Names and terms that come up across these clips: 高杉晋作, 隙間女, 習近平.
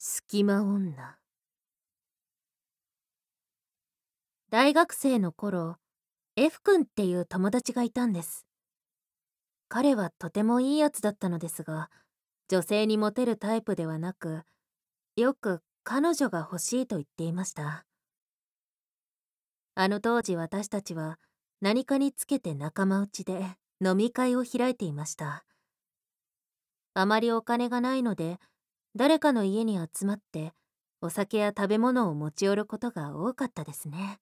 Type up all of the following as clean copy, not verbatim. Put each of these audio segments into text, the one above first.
隙間女。大学生の頃、F 君っていう友達がいたんです。彼はとてもいいやつだったのですが、女性にモテるタイプではなく、よく彼女が欲しいと言っていました。あの当時私たちは何かにつけて仲間内で飲み会を開いていました。あまりお金がないので、誰かの家に集まってお酒や食べ物を持ち寄ることが多かったですね。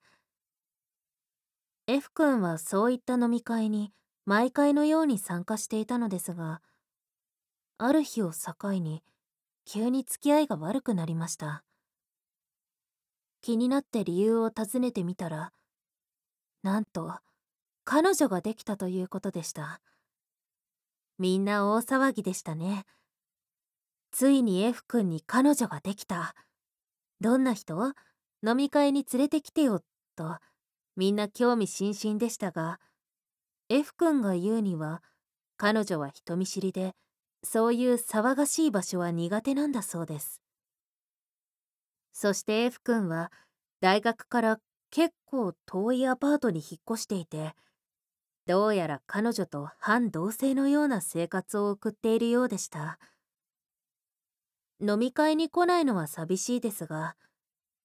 F 君はそういった飲み会に毎回のように参加していたのですが、ある日を境に急に付き合いが悪くなりました。気になって理由を尋ねてみたら、なんと彼女ができたということでした。みんな大騒ぎでしたね。ついに F 君に彼女ができた。どんな人？飲み会に連れてきてよ、とみんな興味津々でしたが、F 君が言うには彼女は人見知りで、そういう騒がしい場所は苦手なんだそうです。そして F 君は大学から結構遠いアパートに引っ越していて、どうやら彼女と半同棲のような生活を送っているようでした。飲み会に来ないのは寂しいですが、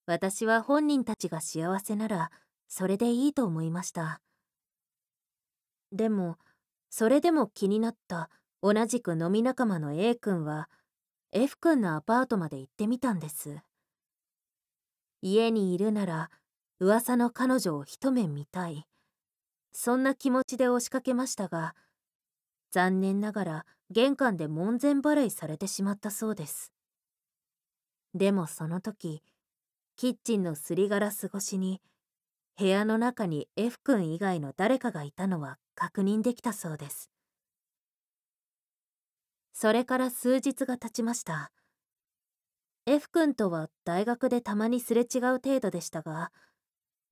私は本人たちが幸せならそれでいいと思いました。でも、それでも気になった同じく飲み仲間の A 君は F 君のアパートまで行ってみたんです。家にいるなら噂の彼女を一目見たい。そんな気持ちで押しかけましたが、残念ながら玄関で門前払いされてしまったそうです。でもその時、キッチンのすりガラス越しに、部屋の中に F 君以外の誰かがいたのは確認できたそうです。それから数日が経ちました。F 君とは大学でたまにすれ違う程度でしたが、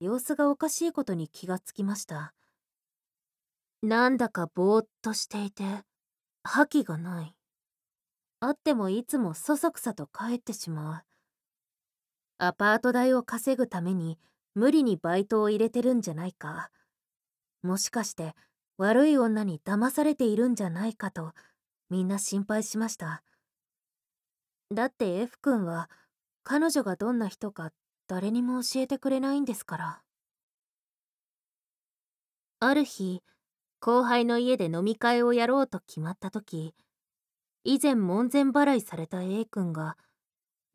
様子がおかしいことに気がつきました。なんだかぼーっとしていて、覇気がない。あってもいつもそそくさと帰ってしまう。アパート代を稼ぐために無理にバイトを入れてるんじゃないか。もしかして悪い女に騙されているんじゃないかとみんな心配しました。だって F 君は彼女がどんな人か誰にも教えてくれないんですから。ある日、後輩の家で飲み会をやろうと決まった時、以前門前払いされた A 君が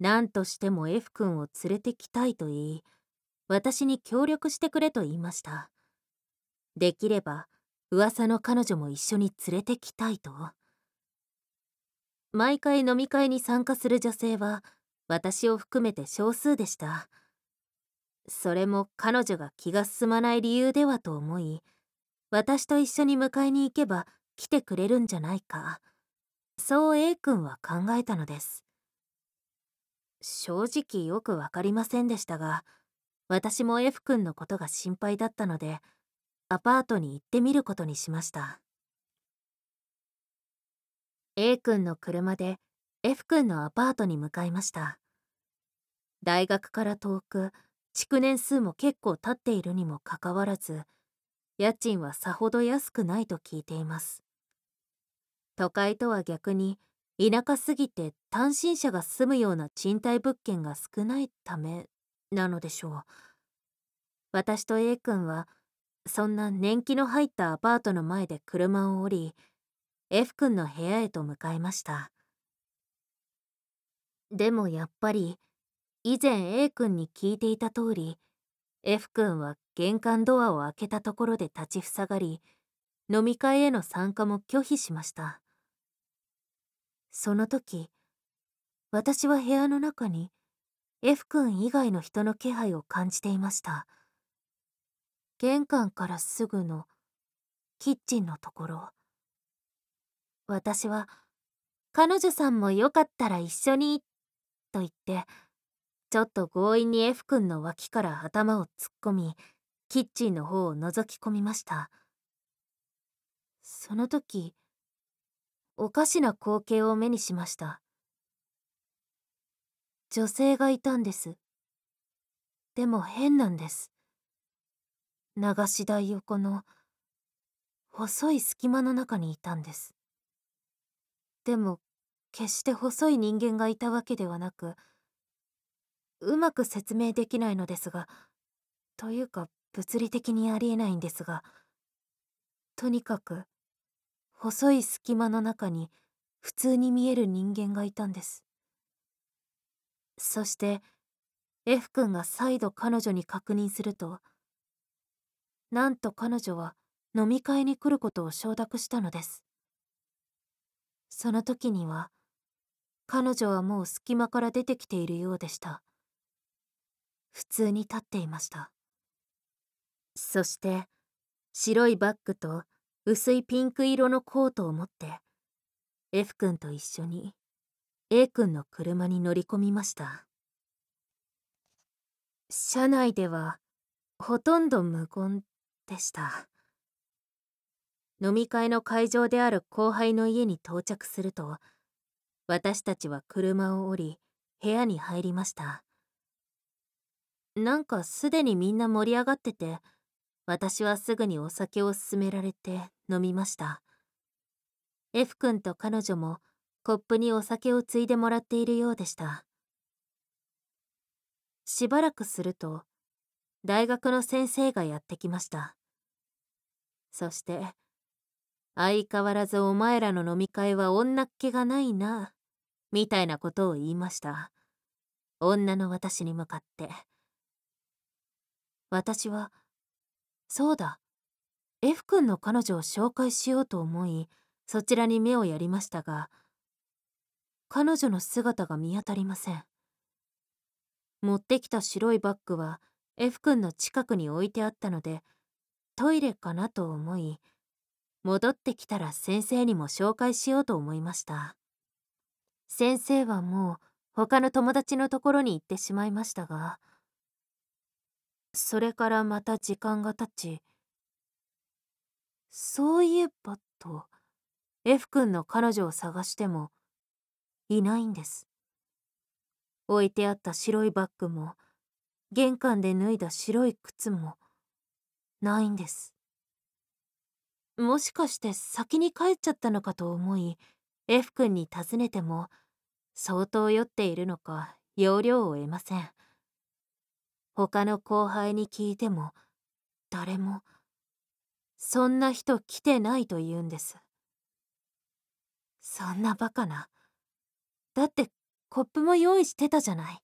何としても F 君を連れてきたいと言い、私に協力してくれと言いました。できれば噂の彼女も一緒に連れてきたいと。毎回飲み会に参加する女性は私を含めて少数でした。それも彼女が気が進まない理由ではと思い、私と一緒に迎えに行けば来てくれるんじゃないか、そう A 君は考えたのです。正直よくわかりませんでしたが、私も F 君のことが心配だったので、アパートに行ってみることにしました。 A 君の車で F 君のアパートに向かいました。大学から遠く、築年数も結構経っているにもかかわらず、家賃はさほど安くないと聞いています。都会とは逆に田舎すぎて単身者が住むような賃貸物件が少ないためなのでしょう。私と A 君はそんな年季の入ったアパートの前で車を降り、F 君の部屋へと向かいました。でもやっぱり以前 A 君に聞いていた通り、F 君は玄関ドアを開けたところで立ちふさがり、飲み会への参加も拒否しました。その時、私は部屋の中に F 君以外の人の気配を感じていました。玄関からすぐのキッチンのところ、私は彼女さんもよかったら一緒にと言って、ちょっと強引に F 君の脇から頭を突っ込み、キッチンの方を覗き込みました。その時、おかしな光景を目にしました。女性がいたんです。でも変なんです。流し台横の細い隙間の中にいたんです。でも決して細い人間がいたわけではなく、うまく説明できないのですが、というか物理的にありえないんですが、とにかく細い隙間の中に普通に見える人間がいたんです。そして F 君が再度彼女に確認すると、なんと彼女は飲み会に来ることを承諾したのです。その時には彼女はもう隙間から出てきているようでした。普通に立っていました。そして白いバッグと薄いピンク色のコートを持って F 君と一緒に A 君の車に乗り込みました。車内ではほとんど無言でした。飲み会の会場である後輩の家に到着すると、私たちは車を降り部屋に入りました。なんかすでにみんな盛り上がってて、私はすぐにお酒を勧められて飲みました。F 君と彼女もコップにお酒をついでもらっているようでした。しばらくすると、大学の先生がやってきました。そして、相変わらずお前らの飲み会は女っ気がないな、みたいなことを言いました。女の私に向かって。私は、そうだ、F 君の彼女を紹介しようと思い、そちらに目をやりましたが、彼女の姿が見当たりません。持ってきた白いバッグは F 君の近くに置いてあったので、トイレかなと思い、戻ってきたら先生にも紹介しようと思いました。先生はもう他の友達のところに行ってしまいましたが、それからまた時間が経ち、そういえばと F 君の彼女を探してもいないんです。置いてあった白いバッグも、玄関で脱いだ白い靴もないんです。もしかして先に帰っちゃったのかと思い、F 君に尋ねても、相当酔っているのか要領を得ません。他の後輩に聞いても誰もそんな人来てないと言うんです。そんなバカな、だってコップも用意してたじゃない、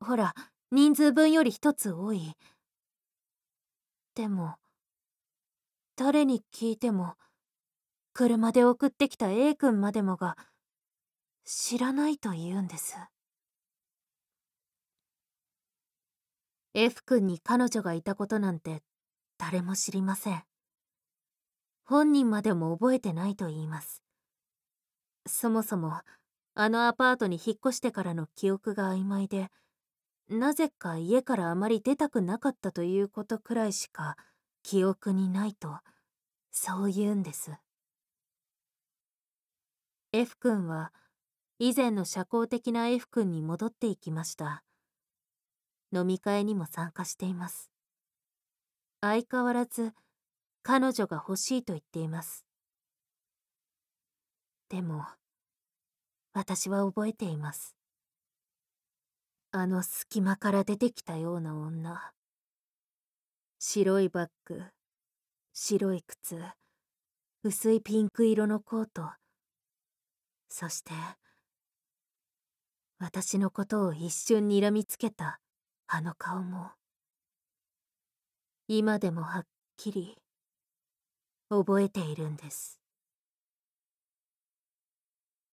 ほら人数分より一つ多い。でも誰に聞いても車で送ってきた A 君までもが知らないと言うんです。F 君に彼女がいたことなんて誰も知りません。本人までも覚えてないと言います。そもそもあのアパートに引っ越してからの記憶が曖昧で、なぜか家からあまり出たくなかったということくらいしか記憶にないと、そう言うんです。F 君は以前の社交的な F 君に戻っていきました。飲み会にも参加しています。相変わらず彼女が欲しいと言っています。でも私は覚えています。あの隙間から出てきたような女。白いバッグ、白い靴、薄いピンク色のコート。そして私のことを一瞬睨みつけたあの顔も、今でもはっきり覚えているんです。